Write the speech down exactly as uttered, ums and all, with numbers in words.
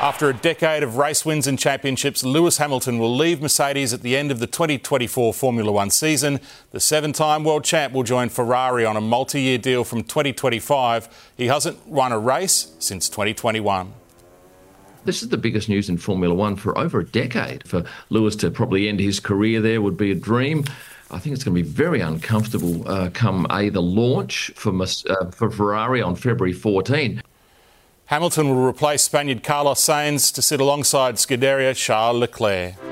After a decade of race wins and championships, Lewis Hamilton will leave Mercedes at the end of the twenty twenty-four Formula One season. The seven-time world champ will join Ferrari on a multi-year deal from twenty twenty-five. He hasn't won a race since twenty twenty-one. This is the biggest news in Formula One for over a decade. For Lewis to probably end his career there would be a dream. I think it's going to be very uncomfortable uh, come A, the launch for, uh, for Ferrari on February fourteenth. Hamilton will replace Spaniard Carlos Sainz to sit alongside Scuderia Charles Leclerc.